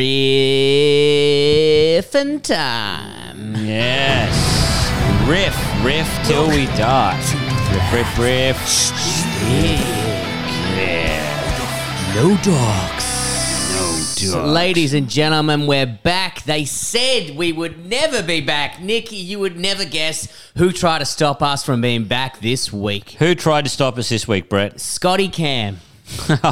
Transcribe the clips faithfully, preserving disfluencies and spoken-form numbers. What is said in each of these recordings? riffin' time. Yes. Riff, riff till we die. Riff, riff, riff. Stick. Yeah. No Dorks. No Dorks. Ladies and gentlemen, we're back. They said we would never be back. Nick, you would never guess who tried to stop us from being back this week. Who tried to stop us this week, Brett? Scotty Cam.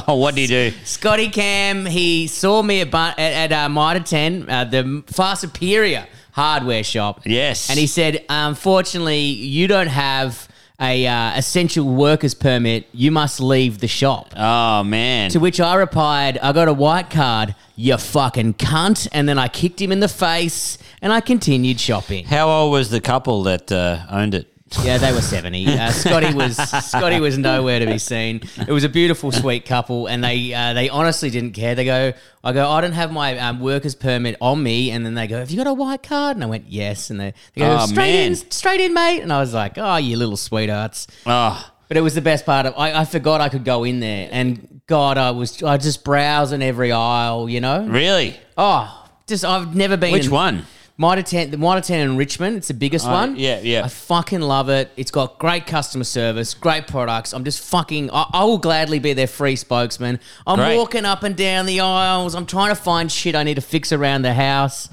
What did he do? Scotty Cam, he saw me at, at, at uh, Mitre ten, uh, the far superior hardware shop. Yes. And he said, unfortunately, you don't have a uh, essential workers permit. You must leave the shop. Oh, man. To which I replied, I got a white card, you fucking cunt. And then I kicked him in the face and I continued shopping. How old was the couple that uh, owned it? Yeah, they were seventy. Uh, Scotty was Scotty was nowhere to be seen. It was a beautiful, sweet couple, and they uh, they honestly didn't care. They go, I go, I don't have my um, workers permit on me, and then they go, have you got a white card? And I went, yes, and they, they go, oh, straight man. in, straight in, mate. And I was like, oh, you little sweethearts. Oh. But it was the best part of. I, I forgot I could go in there, and God, I was I just browsing every aisle, you know. Really? Oh, just I've never been. Which in, one? Mitre ten, the Mitre ten in Richmond, it's the biggest oh, one. Yeah, yeah. I fucking love it. It's got great customer service, great products. I'm just fucking, I, I will gladly be their free spokesman. I'm great. Walking up and down the aisles. I'm trying to find shit I need to fix around the house.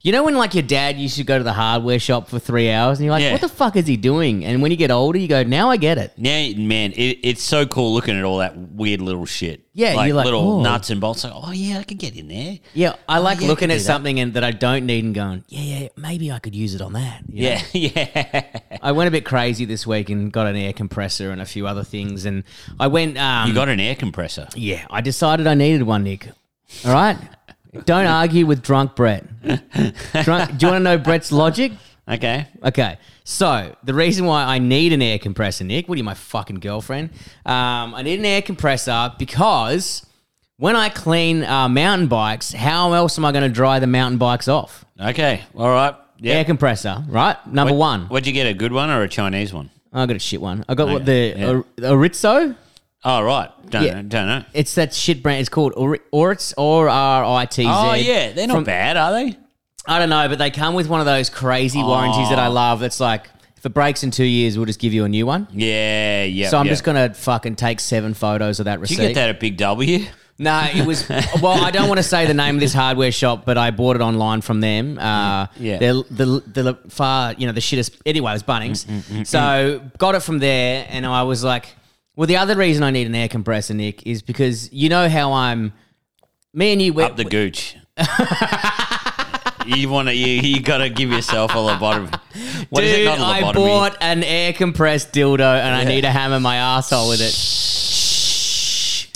You know when like your dad used to go to the hardware shop for three hours and you're like, yeah. what the fuck is he doing? And when you get older, you go, now I get it. Yeah, man, it, it's so cool looking at all that weird little shit. Yeah, like, you're like little oh. nuts and bolts. Like, oh yeah, I could get in there. Yeah, I like oh, yeah, looking I at something that. and that I don't need and going, yeah, yeah, maybe I could use it on that. You know? Yeah, yeah. I went a bit crazy this week and got an air compressor and a few other things, and I went. Um, you got an air compressor? Yeah, I decided I needed one, Nick. All right, don't argue with drunk Brett. Drunk, do you want to know Brett's logic? Okay. Okay. So the reason why I need an air compressor, Nick, what are you, my fucking girlfriend? Um, I need an air compressor because when I clean uh, mountain bikes, how else am I going to dry the mountain bikes off? Okay. All right. Yep. Air compressor, right? Number what, one. What'd you get, a good one or a Chinese one? I got a shit one. I got okay. what, the yeah. Ar- Aritzo. Oh, right. Don't, yeah. know, don't know. It's that shit brand. It's called Oritz, O R I T Z. Oh, yeah. They're not From, bad, are they? I don't know, but they come with one of those crazy oh. warranties that I love. That's like, if it breaks in two years, we'll just give you a new one. Yeah, yeah. So I'm yep. just going to fucking take seven photos of that receipt. Did you get that at Big W? No, it was, well, I don't want to say the name of this hardware shop, but I bought it online from them. Uh, yeah. They're the, the far, you know, the shittest, anyway, it was Bunnings. Mm, mm, mm, so mm. got it from there, and I was like, well, the other reason I need an air compressor, Nick, is because you know how I'm, me and you. Up the gooch. You want to? You, you got to give yourself a lobotomy. What Dude, is it, not a lobotomy? I bought an air compressed dildo, and yeah. I need to hammer my asshole with it.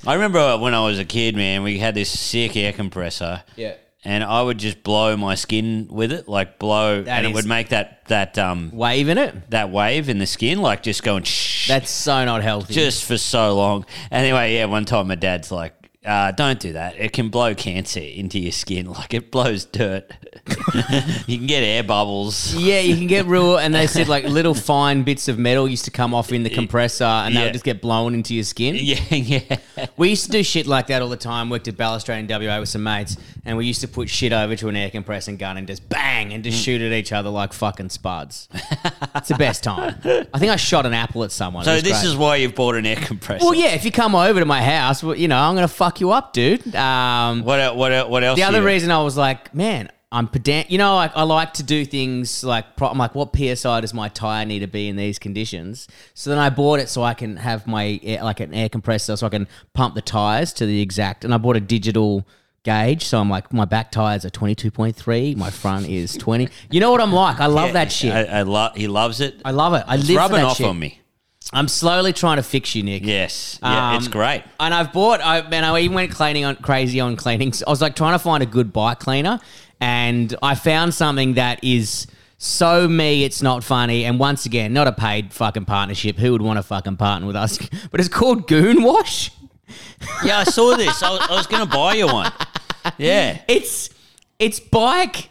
I remember when I was a kid, man. We had this sick air compressor. Yeah. And I would just blow my skin with it, like blow, that and it would make that that um wave in it, that wave in the skin, like just going. Shh, that's so not healthy. Just for so long. Anyway, yeah. One time, my dad's like, Uh, don't do that. It can blow cancer into your skin, like it blows dirt. You can get air bubbles. Yeah, you can get real. And they said like little fine bits of metal used to come off in the compressor, and yeah. they would just get blown into your skin. Yeah, yeah. We used to do shit like that all the time. Worked at Balustrade in W A with some mates, and we used to put shit over to an air compressing gun and just bang and just mm. shoot at each other like fucking spuds. It's the best time. I think I shot an apple at someone. So this great. is why you've bought an air compressor. Well, yeah. If you come over to my house, well, you know I'm gonna fuck you up, dude. Um, what what what else? The other reason I was like, man, I'm pedant. You know, I, I like to do things like pro- I'm like, what P S I does my tire need to be in these conditions? So then I bought it so I can have my air, like an air compressor, so I can pump the tires to the exact. And I bought a digital gauge, so I'm like, my back tires are twenty-two point three, my front is twenty. You know what I'm like? I love yeah, that shit. I, I love. He loves it. I love it. I it's live rubbing for that off shit. on me. I'm slowly trying to fix you, Nick. Yes. Yeah, um, it's great. And I've bought, I, man, I even went cleaning on, crazy on cleaning. I was like trying to find a good bike cleaner, and I found something that is so me, it's not funny. And once again, not a paid fucking partnership. Who would want to fucking partner with us? But it's called Goon Wash. Yeah, I saw this. I was, I was going to buy you one. Yeah. It's, it's bike,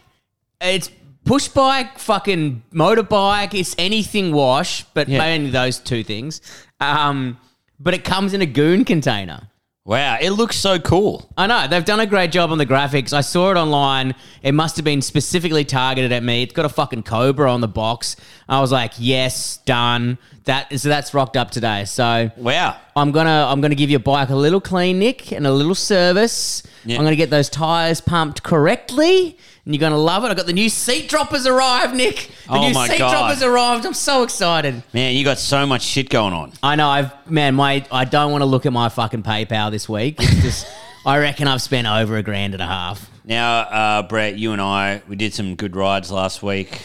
it's push bike, fucking motorbike, it's anything wash, but yeah. mainly those two things. Um, but it comes in a goon container. Wow, it looks so cool. I know. They've done a great job on the graphics. I saw it online. It must have been specifically targeted at me. It's got a fucking cobra on the box. I was like, yes, done. That, so that's rocked up today. So wow. I'm going to I'm gonna give your bike a little clean, Nick, and a little service. Yeah. I'm going to get those tyres pumped correctly, and you're going to love it. I got the new seat droppers arrived, Nick. The oh new my seat God. droppers arrived. I'm so excited. Man, you got so much shit going on. I know. I've Man, my I don't want to look at my fucking PayPal this week. It's just, I reckon I've spent over a grand and a half. Now, uh, Brett, you and I, we did some good rides last week.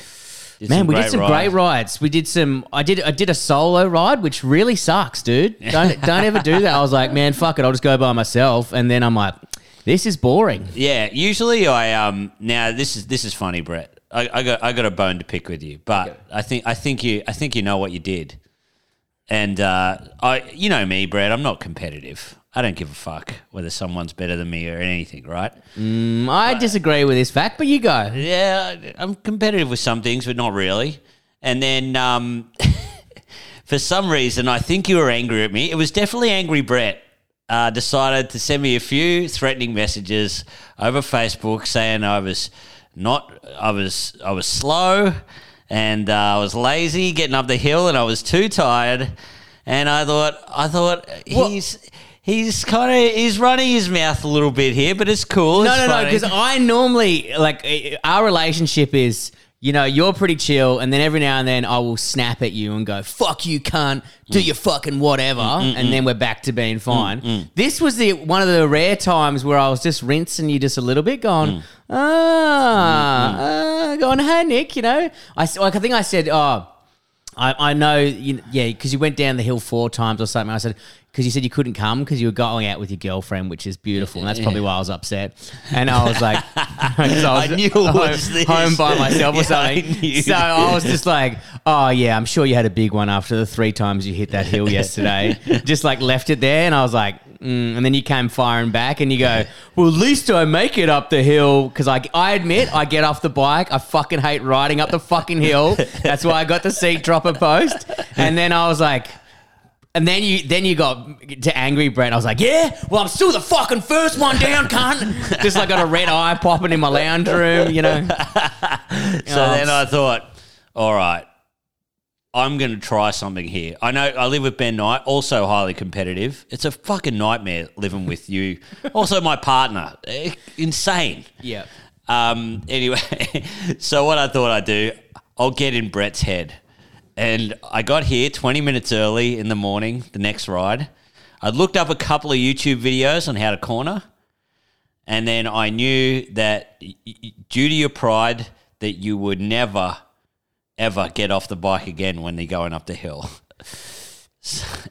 Did Man, we did some rides. great rides. We did some. I did. I did a solo ride, which really sucks, dude. Don't don't ever do that. I was like, man, fuck it. I'll just go by myself. And then I'm like, this is boring. Yeah. Usually, I um. Now this is this is funny, Brett. I, I got I got a bone to pick with you, but okay. I think I think you I think you know what you did. And uh, I you know me, Brett. I'm not competitive. I don't give a fuck whether someone's better than me or anything, right? Mm, I but, disagree with this fact, but you go. Yeah, I'm competitive with some things, but not really. And then um, for some reason, I think you were angry at me. It was definitely angry Brett. Uh, decided to send me a few threatening messages over Facebook saying I was not, I was, I was slow, and uh, I was lazy getting up the hill, and I was too tired. And I thought, I thought what? he's. He's kind of he's running his mouth a little bit here, but it's cool. No, it's no, funny. no, because I normally, like, our relationship is, you know, you're pretty chill, and then every now and then I will snap at you and go, fuck you, cunt, do mm. your fucking whatever, mm, mm, and mm. then we're back to being fine. Mm, mm. This was the one of the rare times where I was just rinsing you just a little bit, going, mm. ah, mm, mm. ah, going, hey, Nick, you know. I, like, I think I said, oh, I, I know, you, yeah, because you went down the hill four times or something. I said, because you said you couldn't come because you were going out with your girlfriend, which is beautiful. And that's probably why I was upset. And I was like, I, was I knew it was home, this. home by myself or yeah, something. I so I was just like, oh, yeah, I'm sure you had a big one after the three times you hit that hill yesterday. Just like left it there. And I was like, mm. And then you came firing back and you go, well, at least I make it up the hill. Because I, I admit, I get off the bike. I fucking hate riding up the fucking hill. That's why I got the seat dropper post. And then I was like, And then you then you got to angry, Brett. I was like, yeah, well, I'm still the fucking first one down, cunt. Just like got a red eye popping in my lounge room, you know. So oh, then I thought, all right, I'm going to try something here. I know I live with Ben Knight, also highly competitive. It's a fucking nightmare living with you. Also my partner, insane. Yeah. Um. Anyway, so what I thought I'd do, I'll get in Brett's head. And I got here twenty minutes early in the morning, the next ride. I looked up a couple of YouTube videos on how to corner. And then I knew that due to your pride that you would never, ever get off the bike again when they're going up the hill.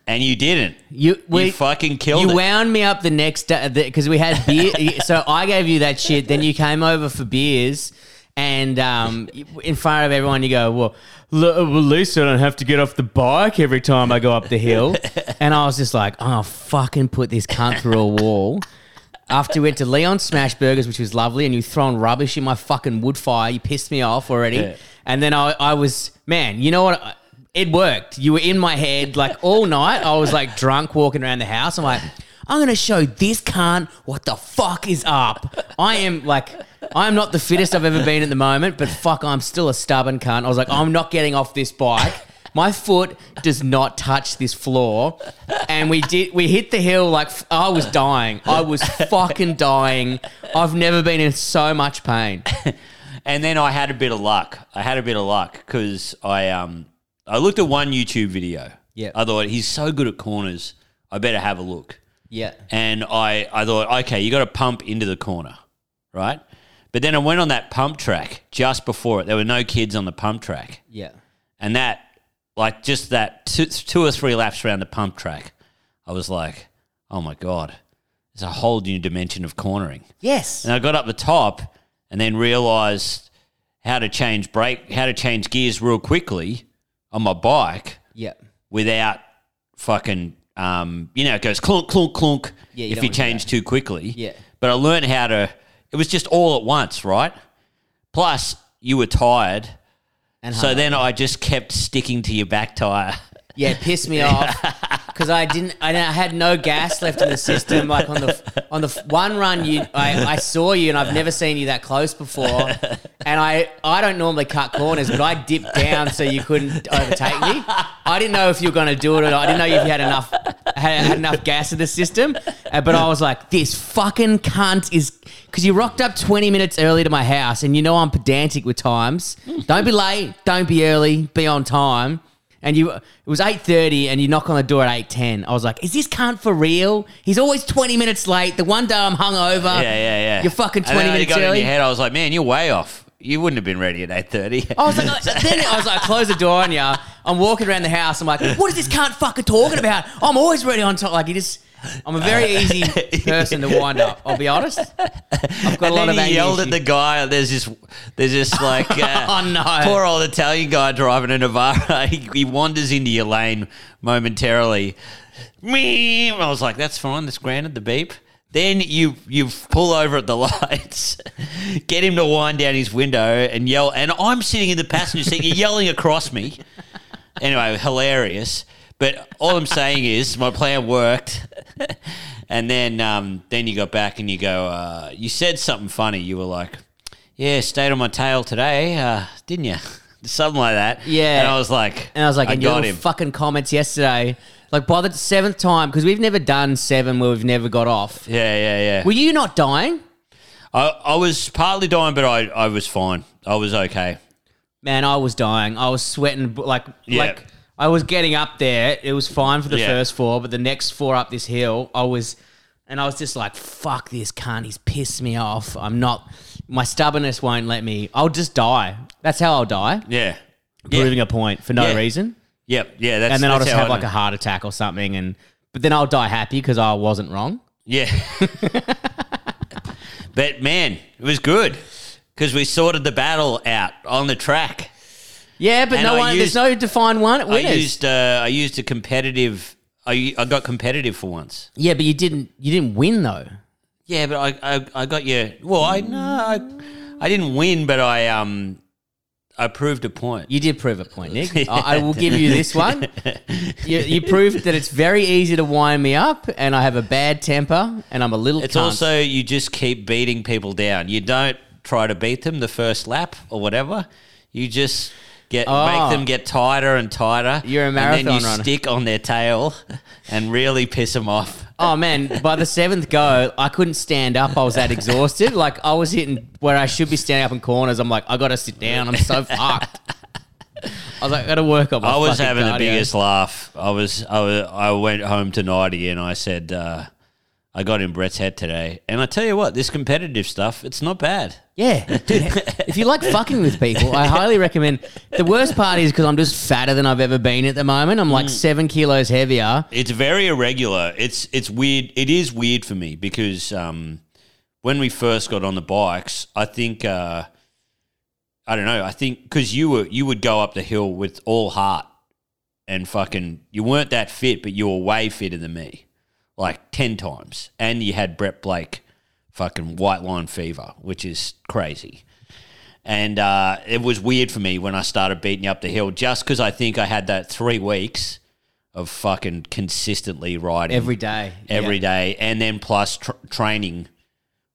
And you didn't. You, we, you fucking killed you it. You wound me up the next day because we had beer. So I gave you that shit. Then you came over for beers. And um, in front of everyone, you go, well, at least I don't have to get off the bike every time I go up the hill. And I was just like, oh, I'll fucking put this cunt through a wall. After we went to Leon Smash Burgers, which was lovely, and you thrown rubbish in my fucking wood fire. You pissed me off already. Yeah. And then I, I was, man, you know what? It worked. You were in my head like all night. I was like drunk walking around the house. I'm like, I'm going to show this cunt what the fuck is up. I am like... I'm not the fittest I've ever been at the moment, but fuck, I'm still a stubborn cunt. I was like, I'm not getting off this bike. My foot does not touch this floor. And we did. We hit the hill like I was dying. I was fucking dying. I've never been in so much pain. And then I had a bit of luck. I had a bit of luck because I um I looked at one YouTube video. Yeah. I thought, he's so good at corners. I better have a look. Yeah. And I, I thought, okay, you got to pump into the corner, right? But then I went on that pump track just before it. There were no kids on the pump track. Yeah. And that, like just that two, two or three laps around the pump track, I was like, oh, my God, there's a whole new dimension of cornering. Yes. And I got up the top and then realized how to change brake, how to change gears real quickly on my bike. Yeah. Without fucking, um, you know, it goes clunk, clunk, clunk yeah, you if you change too quickly. Yeah. But I learned how to... It was just all at once, right? Plus, you were tired. And so then I just kept sticking to your back tire. Yeah, it pissed me off. because I didn't, I had no gas left in the system. Like on the on the one run, you, I, I saw you, and I've never seen you that close before. And I, I don't normally cut corners, but I dipped down so you couldn't overtake me. I didn't know if you were going to do it or not. I didn't know if you had enough had, had enough gas in the system. Uh, but I was like, this fucking cunt is because you rocked up twenty minutes early to my house, and you know I'm pedantic with times. Don't be late, don't be early, be on time. And you, it was eight thirty and you knock on the door at eight ten. I was like, is this cunt for real? He's always twenty minutes late. The one day I'm hungover. Yeah, yeah, yeah. You're fucking twenty and then minutes you got early. In your head, I was like, man, you're way off. You wouldn't have been ready at eight thirty. I was like, then I was like, close the door on you. I'm walking around the house. I'm like, what is this cunt fucking talking about? I'm always ready on time. Like, you just... I'm a very easy person to wind up. I'll be honest. I've got and a lot of anger. He yelled issues. At the guy. There's just, there's just like, uh, oh no, poor old Italian guy driving a Navara. He, he wanders into your lane momentarily. Me, I was like, that's fine. That's granted. The beep. Then you you pull over at the lights, get him to wind down his window and yell. And I'm sitting in the passenger seat. You're yelling across me. Anyway, hilarious. But all I'm saying is my plan worked, and then um, then you got back and you go, uh, you said something funny. You were like, yeah, stayed on my tail today, uh, didn't you? Something like that. Yeah. And I was like, and I was like, I and got your him. Fucking comments yesterday. Like by the seventh time, because we've never done seven where we've never got off. Yeah, yeah, yeah. Were you not dying? I, I was partly dying, but I, I was fine. I was okay. Man, I was dying. I was sweating like yeah. like. I was getting up there. It was fine for the yeah. first four, but the next four up this hill, I was, and I was just like, fuck this cunt. He's pissed me off. I'm not, my stubbornness won't let me, I'll just die. That's how I'll die. Yeah. Proving yeah. a point for no yeah. reason. Yep. Yeah. That's, and then that's I'll just have I like know. a heart attack or something. And, but then I'll die happy because I wasn't wrong. Yeah. But man, it was good because we sorted the battle out on the track. Yeah, but and no one. Used, there's no defined one winners. I used. Uh, I used a competitive. I I got competitive for once. Yeah, but you didn't. You didn't win though. Yeah, but I I, I got you. Well, I no, I, I didn't win, but I um. I proved a point. You did prove a point, Nick. yeah. I, I will give you this one. You, you proved that it's very easy to wind me up, and I have a bad temper, and I'm a little. It's cunt. Also you just keep beating people down. You don't try to beat them the first lap or whatever. You just. Get, oh. Make them get tighter and tighter. You're a marathon runner. And then you runner. Stick on their tail and really piss them off. Oh, man. By the seventh go, I couldn't stand up. I was that exhausted. Like, I was hitting where I should be standing up in corners. I'm like, I got to sit down. I'm so fucked. I was like, I got to work on my I was having cardio. The biggest laugh. I was, I was. I went home to Nighty and I said, uh, I got in Brett's head today. And I tell you what, this competitive stuff, it's not bad. Yeah, dude, if you like fucking with people, I highly recommend. The worst part is because I'm just fatter than I've ever been at the moment. I'm like mm. seven kilos heavier. It's very irregular. It's it's weird. It is weird for me because um, when we first got on the bikes, I think, uh, I don't know, I think because you were you would go up the hill with all heart and fucking, you weren't that fit, but you were way fitter than me, like ten times. And you had Brett Blake. Fucking white line fever, which is crazy. And uh, it was weird for me when I started beating up the hill just because I think I had that three weeks of fucking consistently riding. Every day. Every yeah. day. And then plus tr- training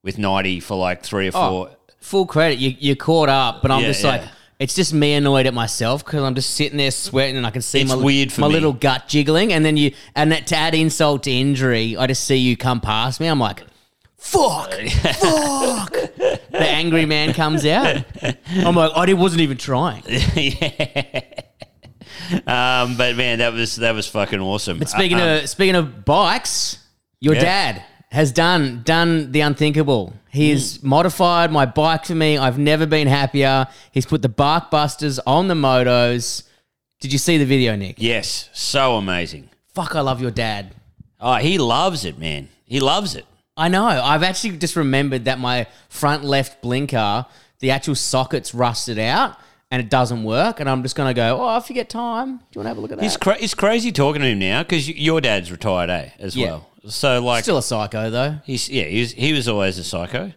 with Nighty for like three or four. Oh, full credit. You, you caught up, but I'm yeah, just yeah. like, it's just me annoyed at myself because I'm just sitting there sweating and I can see it's my, weird for my little gut jiggling. And then you, and that, to add insult to injury, I just see you come past me. I'm like, fuck, fuck. The angry man comes out. I'm like, I wasn't even trying. yeah. Um, but man, that was that was fucking awesome. But speaking uh, of um, speaking of bikes, your yeah. dad has done done the unthinkable. He's mm. modified my bike for me. I've never been happier. He's put the Bark Busters on the motos. Did you see the video, Nick? Yes. So amazing. Fuck, I love your dad. Oh, he loves it, man. He loves it. I know. I've actually just remembered that my front left blinker, the actual socket's rusted out and it doesn't work. And I'm just going to go, oh, I forget time. Do you want to have a look at that? It's, cra- it's crazy talking to him now because your dad's retired, eh, as yeah. well. So like, still a psycho, though. He's Yeah, he's, he was always a psycho.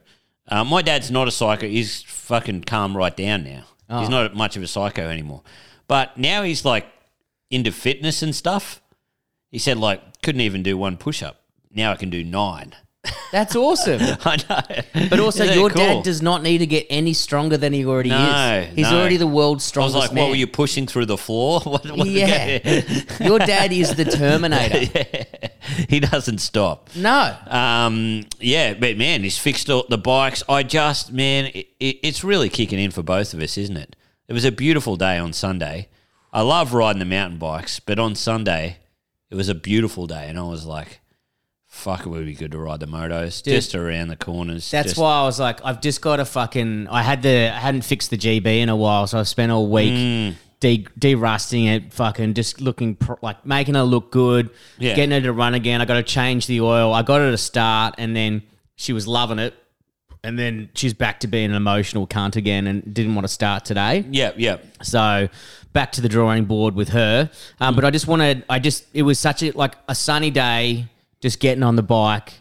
Um, my dad's not a psycho. He's fucking calmed right down now. Oh. He's not much of a psycho anymore. But now he's like into fitness and stuff. He said, like, couldn't even do one push-up. Now I can do nine. That's awesome. I know. But also yeah, your cool. dad does not need to get any stronger than he already no, is. He's no. already the world's strongest man. I was like, man. What, were you pushing through the floor? What, what yeah. Your dad is the Terminator. Yeah. He doesn't stop. No. Um. Yeah, but, man, he's fixed all the bikes. I just, man, it, it, it's really kicking in for both of us, isn't it? It was a beautiful day on Sunday. I love riding the mountain bikes, but on Sunday it was a beautiful day and I was like, fuck, it would be good to ride the motos. Dude, just around the corners. That's just why I was like, I've just got to fucking I had the I hadn't fixed the G B in a while, so I've spent all week mm. de- de-rusting it, fucking just looking pro- like making it look good, yeah. getting it to run again. I got to change the oil. I got her to start and then she was loving it and then she's back to being an emotional cunt again and didn't want to start today. Yeah, yeah. So back to the drawing board with her. Um, mm. But I just wanted I just it was such a like a sunny day. Just getting on the bike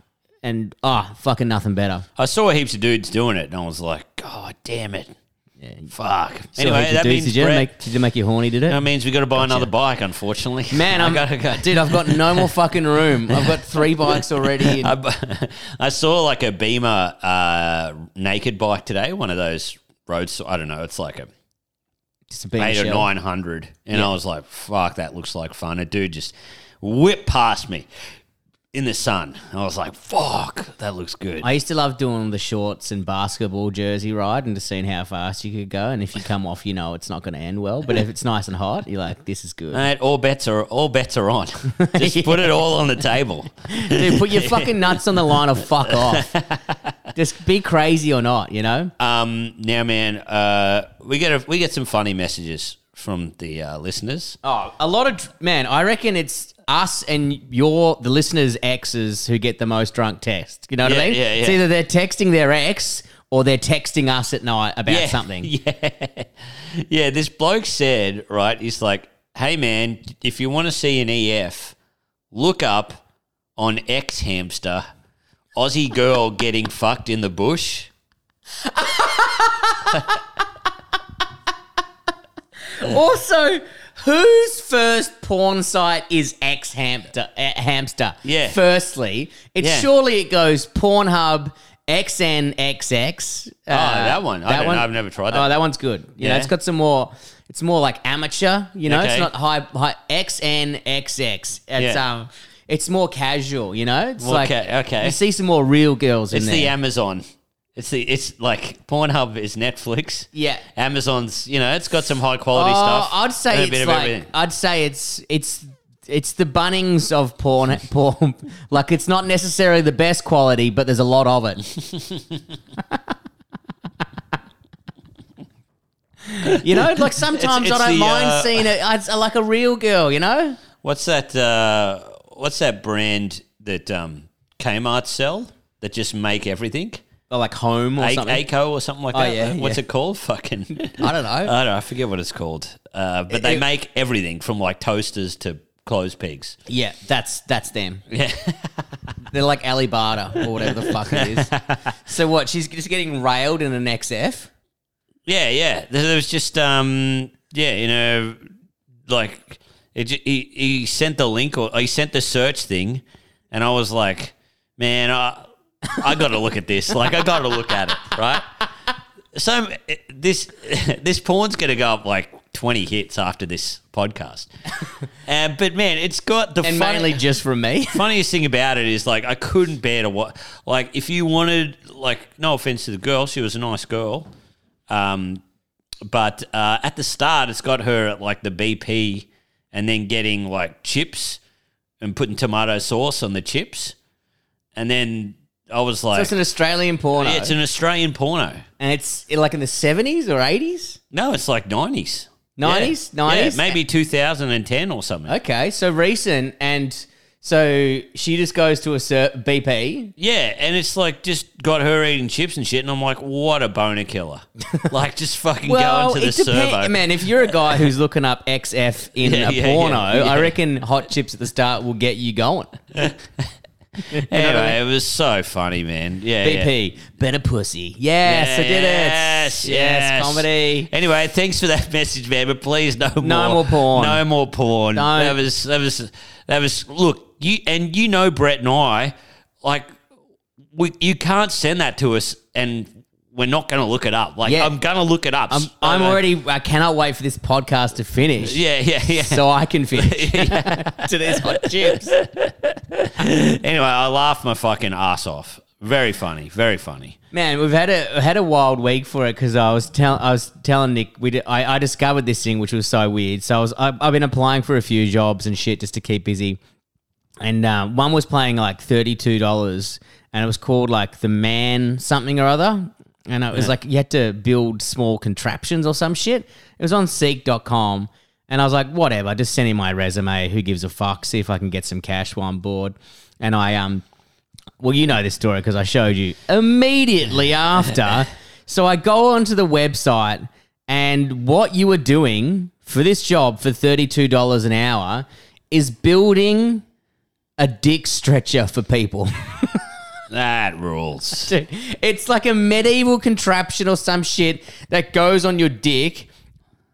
and, oh, fucking nothing better. I saw heaps of dudes doing it and I was like, God damn it. Yeah, fuck. Anyway, that means, did you, Brett, make, did you make you horny, did it? That means we got to buy gotcha. another bike, unfortunately. Man, I'm, I gotta go. Dude, I've got no more fucking room. I've got three bikes already. I, I saw like a Beamer uh, naked bike today, one of those roads, I don't know, it's like a just a eight shell. Or nine hundred. And yeah. I was like, fuck, that looks like fun. A dude just whipped past me. In the sun. I was like, fuck, that looks good. I used to love doing the shorts and basketball jersey ride and just seeing how fast you could go. And if you come off, you know it's not going to end well. But if it's nice and hot, you're like, this is good. Mate, all bets are all bets are on. Just yeah. put it all on the table. Dude, put your fucking nuts on the line or fuck off. Just be crazy or not, you know? Um, now, man, uh, we get a, we get some funny messages from the uh, listeners. Oh, a lot of – man, I reckon it's – us and your the listeners' exes who get the most drunk text. You know what yeah, I mean? Yeah, yeah. It's either they're texting their ex or they're texting us at night about yeah, something. Yeah. Yeah, this bloke said, right, he's like, hey, man, if you want to see an E F, look up on xHamster, Aussie girl getting fucked in the bush. Also, whose first porn site is xHamster? Uh, hamster. Yeah. Firstly, it's yeah. surely it goes Pornhub, X N X X. Uh, oh, that one. That I don't one. Know. I've never tried that. Oh, that one's good. You yeah. know, it's got some more. It's more like amateur. You know, okay. It's not high. high X N X X. It's yeah. um, it's more casual. You know, it's more like ca- okay. You see some more real girls it's in there. It's the Amazon. It's the it's like Pornhub is Netflix. Yeah, Amazon's, you know, it's got some high quality oh, stuff. I'd say it's like everything. I'd say it's it's it's the Bunnings of porn porn. Like, it's not necessarily the best quality, but there's a lot of it. You know, like sometimes it's, it's I don't the, mind uh, seeing it. It's like a real girl, you know. What's that? Uh, what's that brand that um, Kmart sell that just make everything? Or like home or a- something. ACO or something like oh, that. Yeah, What's yeah. it called? Fucking. I don't know. I don't know. I forget what it's called. Uh, but it, they it, make everything from like toasters to clothes pegs. Yeah, that's that's them. Yeah. They're like Alibaba or whatever the fuck it is. So what? She's just getting railed in an X F? Yeah, yeah. There was just, um, yeah, you know, like it, he, he sent the link or he sent the search thing and I was like, man, I. I got to look at this. Like, I got to look at it, right? So this this porn's going to go up like twenty hits after this podcast. Uh, but, man, it's got the – And fun- mainly just from me. Funniest thing about it is, like, I couldn't bear to watch – like, if you wanted – like, no offense to the girl. She was a nice girl. Um, but uh, at the start, it's got her at, like, the B P and then getting, like, chips and putting tomato sauce on the chips and then – I was like, so it's an Australian porno. Yeah, it's an Australian porno, and it's like in the seventies or eighties. No, it's like nineties, nineties, nineties, maybe two thousand and ten or something. Okay, so recent, and so she just goes to a B P. Yeah, and it's like just got her eating chips and shit, and I'm like, what a boner killer! Like, just fucking well, go into the depends. servo, man. If you're a guy who's looking up X F in yeah, a yeah, porno, yeah, yeah. I reckon hot chips at the start will get you going. Anyway, it was so funny, man. Yeah, B P, yeah. Been a pussy. Yes, yeah, I did yes, it. Yes, yes, comedy. Anyway, thanks for that message, man. But please, no more, no more porn, no more porn. No. That was that was that was. Look, you and you know, Brett and I, like, we you can't send that to us and. We're not going to look it up. Like, yeah. I'm going to look it up. I'm, I'm already – I cannot wait for this podcast to finish. Yeah, yeah, yeah. So I can finish. Today's hot chips. Anyway, I laughed my fucking ass off. Very funny, very funny. Man, we've had a had a wild week for it because I was telling I was telling Nick we did, I, I discovered this thing which was so weird. So I was I, I've been applying for a few jobs and shit just to keep busy, and uh, one was playing like thirty-two dollars, and it was called like the man something or other. And it was yeah. like you had to build small contraptions or some shit. It was on seek dot com. And I was like, whatever, just send in my resume. Who gives a fuck? See if I can get some cash while I'm bored. And I, um, well, you know this story because I showed you immediately after. So I go onto the website, and what you were doing for this job for thirty-two dollars an hour is building a dick stretcher for people. That rules. Dude, it's like a medieval contraption or some shit that goes on your dick.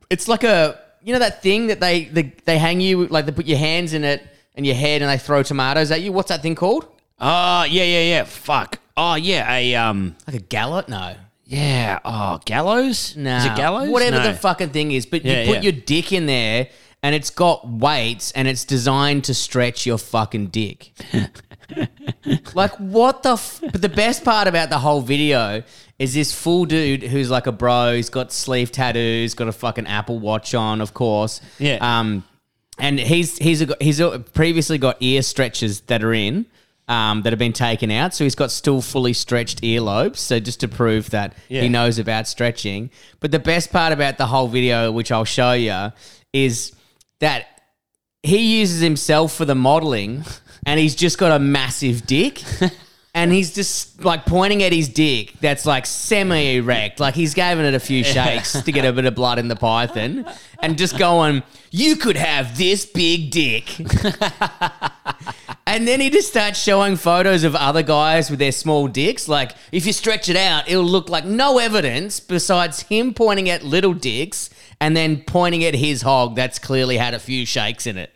It's like a, you know that thing that they they, they hang you, like they put your hands in it and your head and they throw tomatoes at you? What's that thing called? Oh, uh, yeah, yeah, yeah. Fuck. Oh, yeah, a... um, like a gallop? No. Yeah. Oh, gallows? No. Is it gallows? Whatever no. the fucking thing is. But yeah, you put yeah. your dick in there and it's got weights and it's designed to stretch your fucking dick. Like, what the f- but the best part about the whole video is this full dude who's like a bro. He's got sleeve tattoos, got a fucking Apple Watch on, of course. Yeah. Um, and he's he's a, he's a, previously got ear stretches that are in, um, that have been taken out. So he's got still fully stretched earlobes. So just to prove that yeah. he knows about stretching. But the best part about the whole video, which I'll show you, is that he uses himself for the modeling. And he's just got a massive dick, and he's just like pointing at his dick that's like semi-erect. Like he's giving it a few shakes to get a bit of blood in the python and just going, you could have this big dick. And then he just starts showing photos of other guys with their small dicks. Like if you stretch it out, it'll look like no evidence besides him pointing at little dicks and then pointing at his hog that's clearly had a few shakes in it.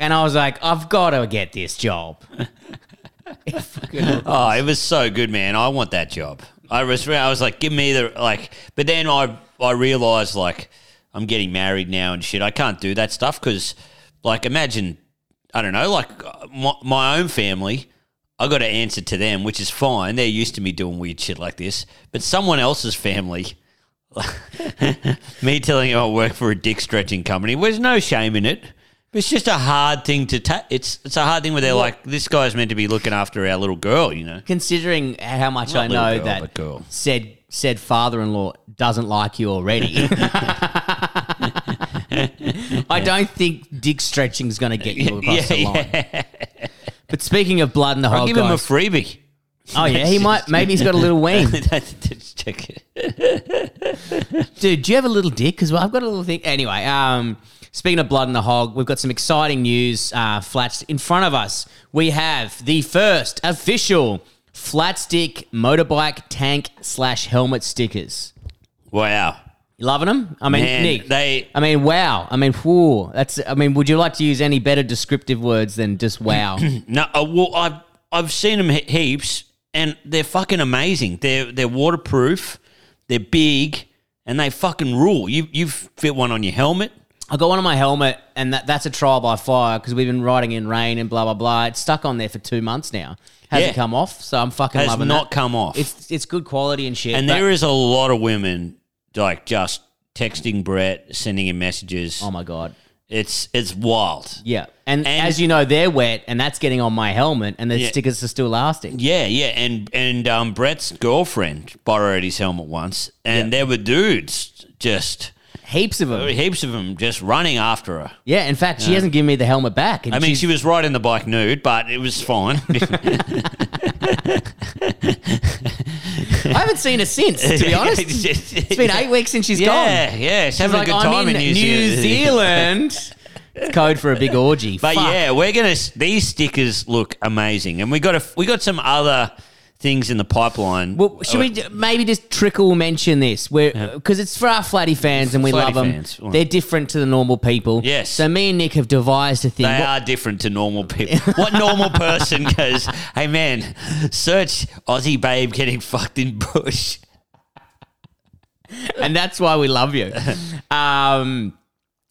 And I was like, I've got to get this job. Oh, it was so good, man. I want that job. I was, I was like, give me the, like, but then I, I realized, like, I'm getting married now and shit. I can't do that stuff because, like, imagine, I don't know, like, my, my own family, I got to answer to them, which is fine. They're used to me doing weird shit like this. But someone else's family... me telling you I work for a dick stretching company, well, there's no shame in it. It's just a hard thing to ta- it's it's a hard thing where they're what? Like, this guy's meant to be looking after our little girl, you know. Considering how much Not I know girl, that girl. said said father-in-law doesn't like you already. I don't think dick stretching's going to get you across yeah, the line. Yeah. But speaking of blood in the I'll whole, give guys, him a freebie. Oh yeah, he might. Maybe he's got a little wing. Check it, dude. Do you have a little dick? Because I've got a little thing. Anyway, um, speaking of blood in the hog, we've got some exciting news. Uh, flats in front of us. We have the first official flat stick motorbike tank slash helmet stickers. Wow, you loving them? I mean, Man, Nick. They. I mean, wow. I mean, whoa. That's. I mean, would you like to use any better descriptive words than just wow? No. Uh, well, I've I've seen them he- heaps. And they're fucking amazing. They're they're waterproof, they're big, and they fucking rule. You you've fit one on your helmet. I got one on my helmet, and that, that's a trial by fire because we've been riding in rain and blah blah blah. It's stuck on there for two months now. Hasn't yeah. come off, so I'm fucking Has loving it. Has not that. come off. It's it's good quality and shit. And there is a lot of women like just texting Brett, sending him messages. Oh my god. It's it's wild. Yeah. And, and as you know, they're wet and that's getting on my helmet and the yeah. stickers are still lasting. Yeah, yeah. And and um, Brett's girlfriend borrowed his helmet once and yeah. there were dudes just... Heaps of them. Heaps of them just running after her. Yeah, in fact, she yeah. hasn't given me the helmet back. I mean, she was riding the bike nude, but it was fine. I haven't seen her since, to be honest. It's been eight weeks since she's yeah, gone. Yeah, yeah. She's having like, a good time I'm in, in New Zealand. New Zealand. It's code for a big orgy. But Fuck. yeah, we're gonna. These stickers look amazing, and we got a, we got some other things in the pipeline. Well, should we maybe just trickle mention this? Because yeah. it's for our flatty fans and we flatty love them. Fans. They're different to the normal people. Yes. So me and Nick have devised a thing. They what, are different to normal people. What normal person goes, hey, man, search Aussie babe getting fucked in bush? And that's why we love you. Um,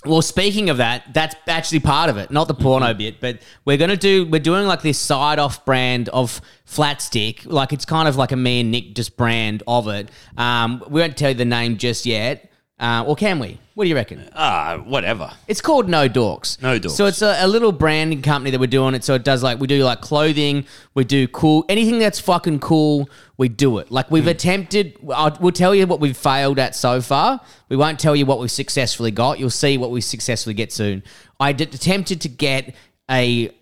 well, speaking of that, that's actually part of it, not the porno mm-hmm. bit, but we're going to do, we're doing like this side off brand of flat stick. Like it's kind of like a me and Nick just brand of it. Um, we won't tell you the name just yet. Uh, or can we? What do you reckon? Uh, whatever. It's called No Dorks. No Dorks. So it's a, a little branding company that we're doing it. So it does like, we do like clothing, we do cool, anything that's fucking cool, we do it. Like we've mm. attempted, I'll, we'll tell you what we've failed at so far. We won't tell you what we've successfully got. You'll see what we successfully get soon. I did, attempted to get a...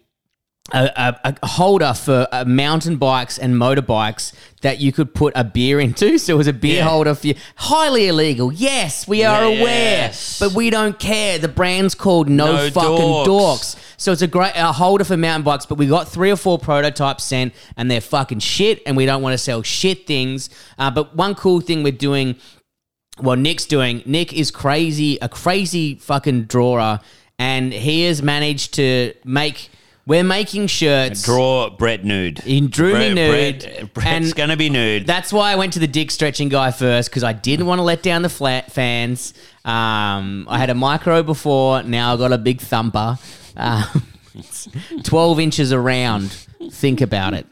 A, a, a holder for uh, mountain bikes and motorbikes that you could put a beer into. So it was a beer yeah. holder for you. Highly illegal. Yes, we are yes. aware. But we don't care. The brand's called No, no Fucking Dorks. Dorks. So it's a great a holder for mountain bikes, but we got three or four prototypes sent and they're fucking shit and we don't want to sell shit things. Uh, but one cool thing we're doing, well, Nick's doing, Nick is crazy, a crazy fucking drawer, and he has managed to make... We're making shirts. Draw Brett nude. He drew Brett, me nude. Brett, Brett's going to be nude. That's why I went to the dick stretching guy first, because I didn't want to let down the flat fans. Um, I had a micro before. Now I got a big thumper. Um, twelve inches around. Think about it.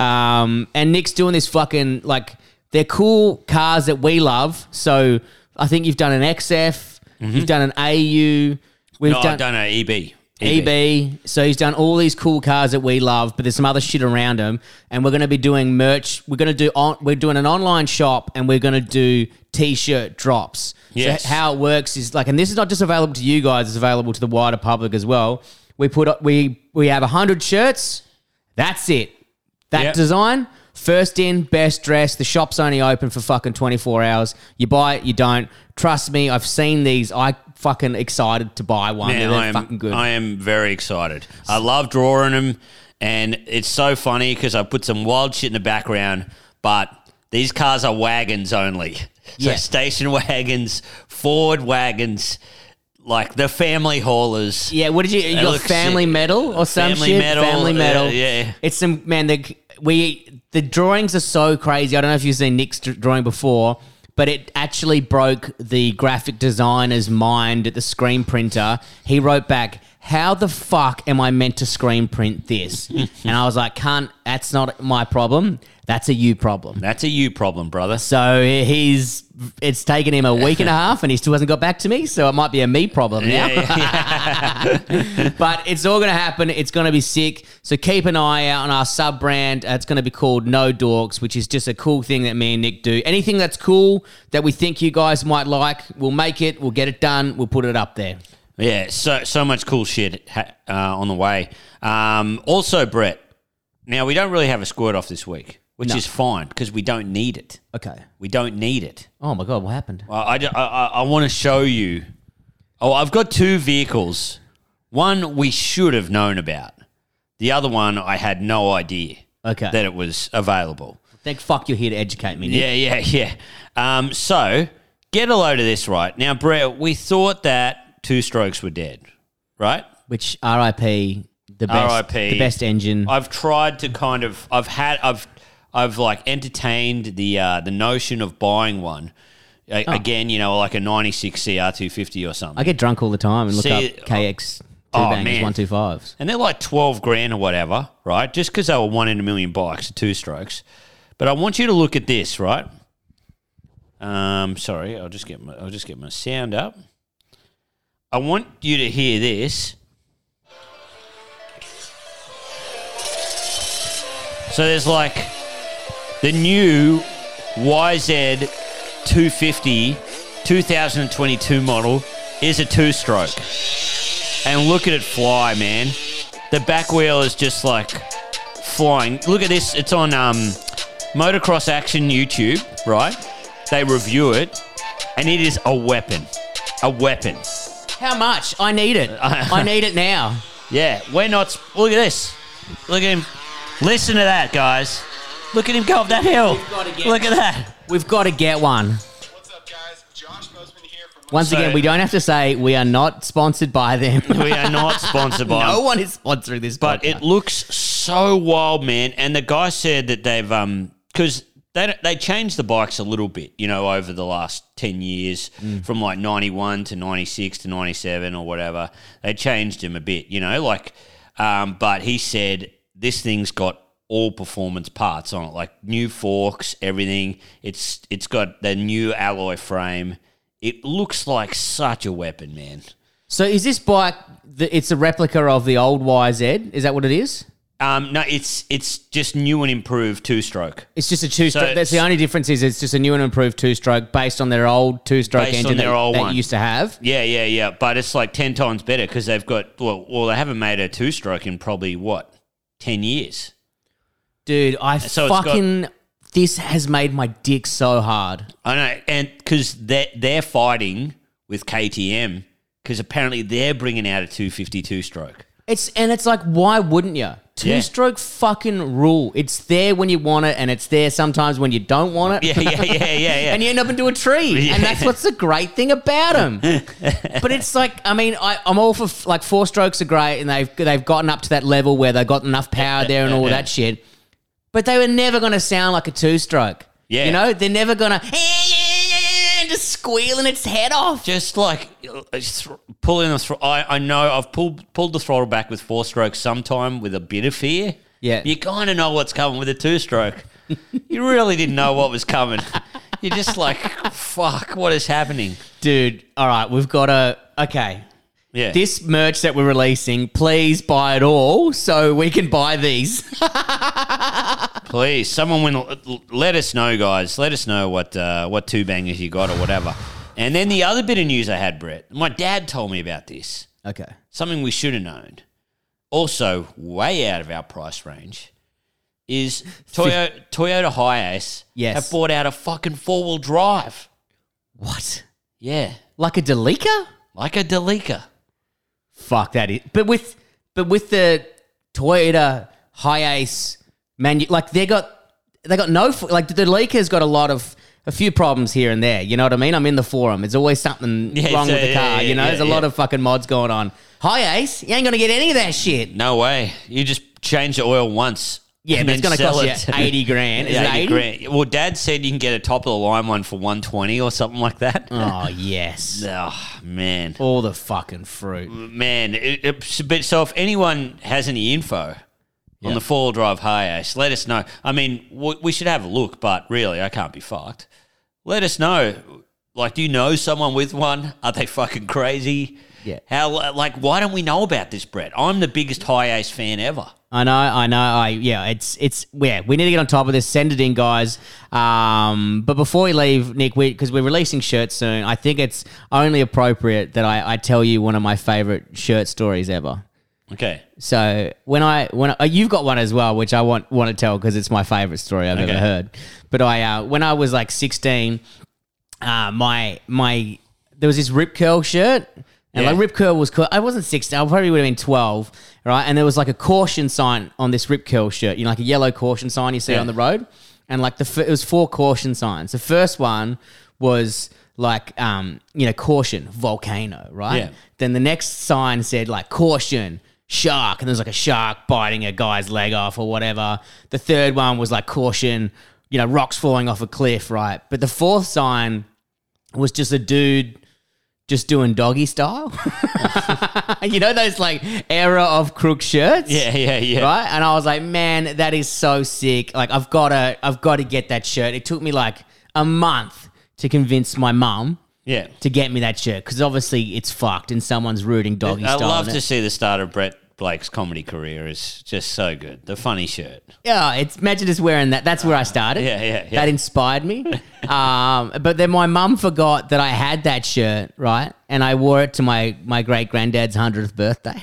Um, and Nick's doing this fucking, like, they're cool cars that we love. So I think you've done an X F. Mm-hmm. You've done an A U. We've no, done, I've done an E B. E B. So he's done all these cool cars that we love, but there's some other shit around him. And we're going to be doing merch. We're going to do on, we're doing an online shop, and we're going to do t-shirt drops. Yes. So how it works is like, and this is not just available to you guys; it's available to the wider public as well. We put we we have a hundred shirts. That's it. That yep. design. First in, best dressed. The shop's only open for fucking twenty-four hours. You buy it, you don't. Trust me, I've seen these. I fucking excited to buy one. Man, I am, fucking good. I am very excited. I love drawing them, and it's so funny because I put some wild shit in the background, but these cars are wagons only. So yeah. station wagons, Ford wagons, like the family haulers. Yeah, what did you, you got family shit. Metal or some family shit? Metal, family metal. Uh, yeah. It's some, man, the, we, the drawings are so crazy. I don't know if you've seen Nick's drawing before, but it actually broke the graphic designer's mind at the screen printer. He wrote back, how the fuck am I meant to screen print this? And I was like, cunt, that's not my problem. That's a you problem. That's a you problem, brother. So he's it's taken him a week and a half and he still hasn't got back to me, so it might be a me problem now. Yeah, yeah. But it's all going to happen. It's going to be sick. So keep an eye out on our sub-brand. It's going to be called No Dorks, which is just a cool thing that me and Nick do. Anything that's cool that we think you guys might like, we'll make it, we'll get it done, we'll put it up there. Yeah, so so much cool shit uh, on the way. Um, also, Brett, now we don't really have a squirt off this week. Which no. is fine because we don't need it. Okay. We don't need it. Oh, my God. What happened? I, I, I, I want to show you. Oh, I've got two vehicles. One we should have known about. The other one I had no idea okay. that it was available. Thank fuck you're here to educate me, Nick. Yeah, yeah, yeah. Um, so get a load of this right. Now, Brett, we thought that two strokes were dead, right? Which R I P, the best, R I P. The best engine. I've tried to kind of – I've had – I've. I've like entertained the uh, the notion of buying one I, oh. again, you know, like a ninety-six C R two fifty or something. I get drunk all the time and look See, up K X two oh, bangers one two fives, and they're like twelve grand or whatever, right? Just because they were one in a million bikes, two strokes. But I want you to look at this, right? Um, sorry, I'll just get my, I'll just get my sound up. I want you to hear this. So there's like. The new Y Z two fifty two thousand twenty-two model is a two-stroke. And look at it fly, man. The back wheel is just like flying. Look at this. It's on um, Motocross Action YouTube, right? They review it, and it is a weapon. A weapon. How much? I need it. I need it now. Yeah, we're not... Look at this. Look at him. Listen to that, guys. Look at him go up that hill. Look at that. We've got to get one. What's up, guys? Josh Mosman here from... Once so, again, we don't have to say we are not sponsored by them. We are not sponsored by them. No one is sponsoring this podcast. But it looks so wild, man. And the guy said that they've... um Because... They they changed the bikes a little bit, you know, over the last ten years, mm. from like ninety-one to ninety-six to ninety-seven or whatever. They changed them a bit, you know, like, um, but he said this thing's got all performance parts on it, like new forks, everything. It's It's got the new alloy frame. It looks like such a weapon, man. So is this bike, the, it's a replica of the old Y Z? Is that what it is? Um, no, it's it's just new and improved two-stroke. It's just a two-stroke. So that's the only difference is it's just a new and improved two-stroke based on their old two-stroke based engine on their that, old that one. You used to have. Yeah, yeah, yeah. But it's like ten times better because they've got, well, well, they haven't made a two-stroke in probably, what, ten years? Dude, I so fucking, got, this has made my dick so hard. I know, and because they're, they're fighting with K T M because apparently they're bringing out a two fifty two-stroke. It's and it's like, why wouldn't you? Two-stroke yeah. fucking rule. It's there when you want it and it's there sometimes when you don't want it. Yeah, yeah, yeah, yeah. yeah. And you end up into a tree. Yeah. And that's what's the great thing about them. But it's like, I mean, I, I'm all for, f- like, four-strokes are great and they've, they've gotten up to that level where they've got enough power there and all yeah. that shit. But they were never going to sound like a two-stroke. Yeah. You know, they're never going to... just squealing its head off. Just like just pulling the throttle. I, I know I've pulled pulled the throttle back with four strokes sometime with a bit of fear. Yeah. You kind of know what's coming with a two-stroke. You really didn't know what was coming. You're just like, fuck, what is happening? Dude, all right, we've got to – okay. Yeah. This merch that we're releasing, please buy it all so we can buy these. Please, someone win, let us know, guys. Let us know what uh, what two bangers you got or whatever. And then the other bit of news I had, Brett, my dad told me about this. Okay. Something we should have known. Also, way out of our price range is Toyo- Toyota Hiace yes. have bought out a fucking four-wheel drive. What? Yeah. Like a Delica? Like a Delica. Fuck, that is. But with, but with the Toyota Hiace... Man, like they got, they got no. Like the Delica's got a lot of a few problems here and there. You know what I mean? I'm in the forum. There's always something yeah, wrong with the car. Yeah, you know, yeah, there's a yeah. lot of fucking mods going on. Hiace, you ain't gonna get any of that shit. No way. You just change the oil once. Yeah, but it's gonna cost it. you eighty grand. Is yeah, it eighty? Grand. Well, Dad said you can get a top of the line one for one twenty or something like that. Oh yes. Oh man. All the fucking fruit. Man, it, it, but so if anyone has any info. Yep. On the four-wheel drive Hiace, let us know. I mean, w- we should have a look, but really, I can't be fucked. Let us know. Like, do you know someone with one? Are they fucking crazy? Yeah. How? Like, why don't we know about this, Brett? I'm the biggest Hiace fan ever. I know, I know. I yeah. It's it's yeah. We need to get on top of this. Send it in, guys. Um, but before we leave, Nick, we because we're releasing shirts soon. I think it's only appropriate that I, I tell you one of my favorite shirt stories ever. Okay. So when I when I, you've got one as well, which I want want to tell because it's my favorite story I've okay. ever heard. But I uh, when I was like sixteen, uh, my my there was this Rip Curl shirt, and yeah. like Rip Curl was cool. I wasn't sixteen; I probably would have been twelve, right? And there was like a caution sign on this Rip Curl shirt, you know, like a yellow caution sign you see yeah. on the road, and like the f- it was four caution signs. The first one was. Like, um, you know, caution, volcano, right? Yeah. Then the next sign said, like, caution, shark. And there's, like, a shark biting a guy's leg off or whatever. The third one was, like, caution, you know, rocks falling off a cliff, right? But the fourth sign was just a dude just doing doggy style. You know those, like, era of crook shirts? Yeah, yeah, yeah. Right? And I was like, man, that is so sick. Like, I've got to, I've got to get that shirt. It took me, like, a month. To convince my mum yeah. to get me that shirt because obviously it's fucked and someone's rooting doggy style. I love to see the start of Brett Blake's comedy career is just so good. The funny shirt. Yeah, it's imagine us wearing that. That's where I started. Yeah, yeah, yeah. That inspired me. um, but then my mum forgot that I had that shirt, right? And I wore it to my, my great-granddad's hundredth birthday.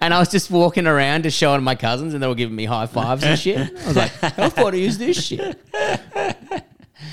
And I was just walking around to show it to my cousins and they were giving me high fives and shit. I was like, I thought I used this shit.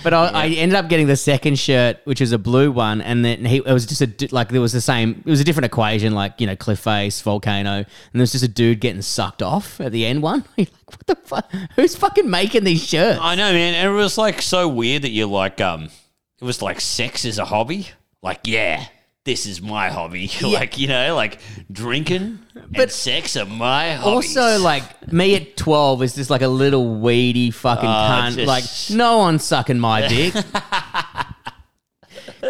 But I, yeah. I ended up getting the second shirt, which was a blue one, and then he, it was just a like there was the same. It was a different equation, like you know, cliff face, volcano, and there was just a dude getting sucked off at the end one. You're like, what the fuck? Who's fucking making these shirts? I know, man. And it was like so weird that you're like, um, it was like sex is a hobby. Like, yeah. This is my hobby. Yeah. Like, you know, like drinking but and sex are my hobbies. Also, like, me at twelve is just like a little weedy fucking oh, cunt. Just... Like, no one's sucking my dick.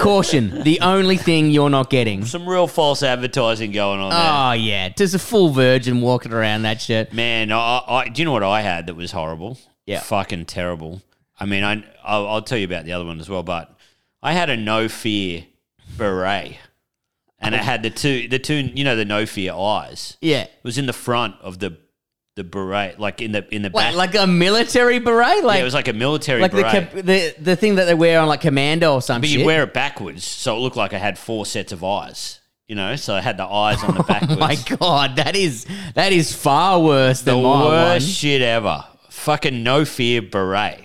Caution, the only thing you're not getting. Some real false advertising going on there. Oh, yeah. Just a full virgin walking around that shit. Man, I, I, do you know what I had that was horrible? Yeah. Fucking terrible. I mean, I, I'll, I'll tell you about the other one as well, but I had a no fear beret, and it had the two, the two, you know, the no fear eyes. Yeah, it was in the front of the the beret, like in the in the Wait, back, like a military beret. Like yeah, it was like a military like beret, like the, the the thing that they wear on like commando or something. But you would wear it backwards, so it looked like I had four sets of eyes. You know, so I had the eyes on the backwards. Oh my god, that is that is far worse the than my worst one. Shit ever. Fucking no fear beret.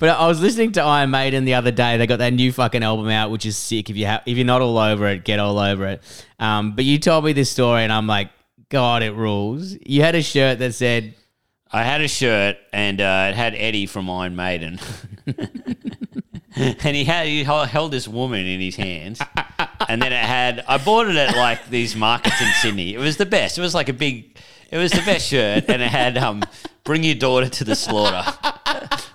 But I was listening to Iron Maiden the other day. They got that new fucking album out, which is sick. If you have, if you're not all over it, get all over it. Um, but you told me this story, and I'm like, God, it rules. You had a shirt that said, "I had a shirt, and uh, it had Eddie from Iron Maiden," and he had he held this woman in his hands, and then it had. I bought it at like these markets in Sydney. It was the best. It was like a big. It was the best shirt, and it had um, "Bring Your Daughter to the Slaughter."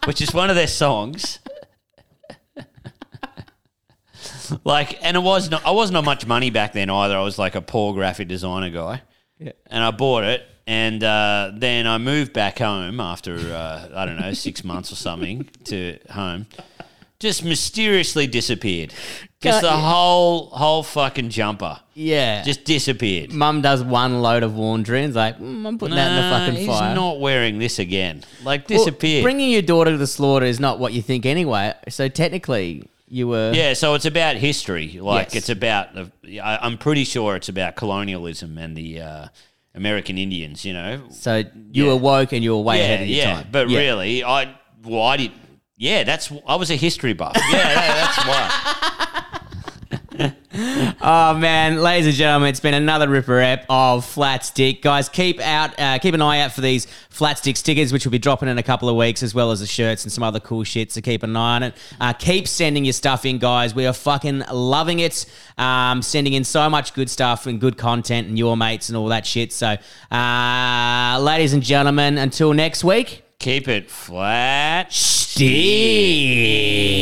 Which is one of their songs. Like, and it was not, I wasn't on much money back then either. I was like a poor graphic designer guy. Yeah. And I bought it. And uh, then I moved back home after, uh, I don't know, six months or something to home. Just mysteriously disappeared. Just the whole whole fucking jumper. Yeah. Just disappeared. Mum does one load of laundry and's like, mm, I'm putting nah, that in the fucking fire. He's not wearing this again. Like, disappeared. Well, bringing your daughter to the slaughter is not what you think anyway. So technically you were... Yeah, so it's about history. Like, yes. It's about... The, I, I'm pretty sure it's about colonialism and the... Uh, American Indians, you know. So you yeah. were woke and you were way yeah, ahead of your yeah. time. But yeah. really, I... Well, I didn't... Yeah, that's I was a history buff. Yeah, that, that's why. Oh man, ladies and gentlemen, it's been another ripper ep of Flat Stick. Guys, keep out, uh, keep an eye out for these Flat Stick stickers, which will be dropping in a couple of weeks, as well as the shirts and some other cool shit. So keep an eye on it. Uh, keep sending your stuff in, guys. We are fucking loving it. Um, sending in so much good stuff and good content, and your mates and all that shit. So, uh, ladies and gentlemen, until next week. Keep it flat stick.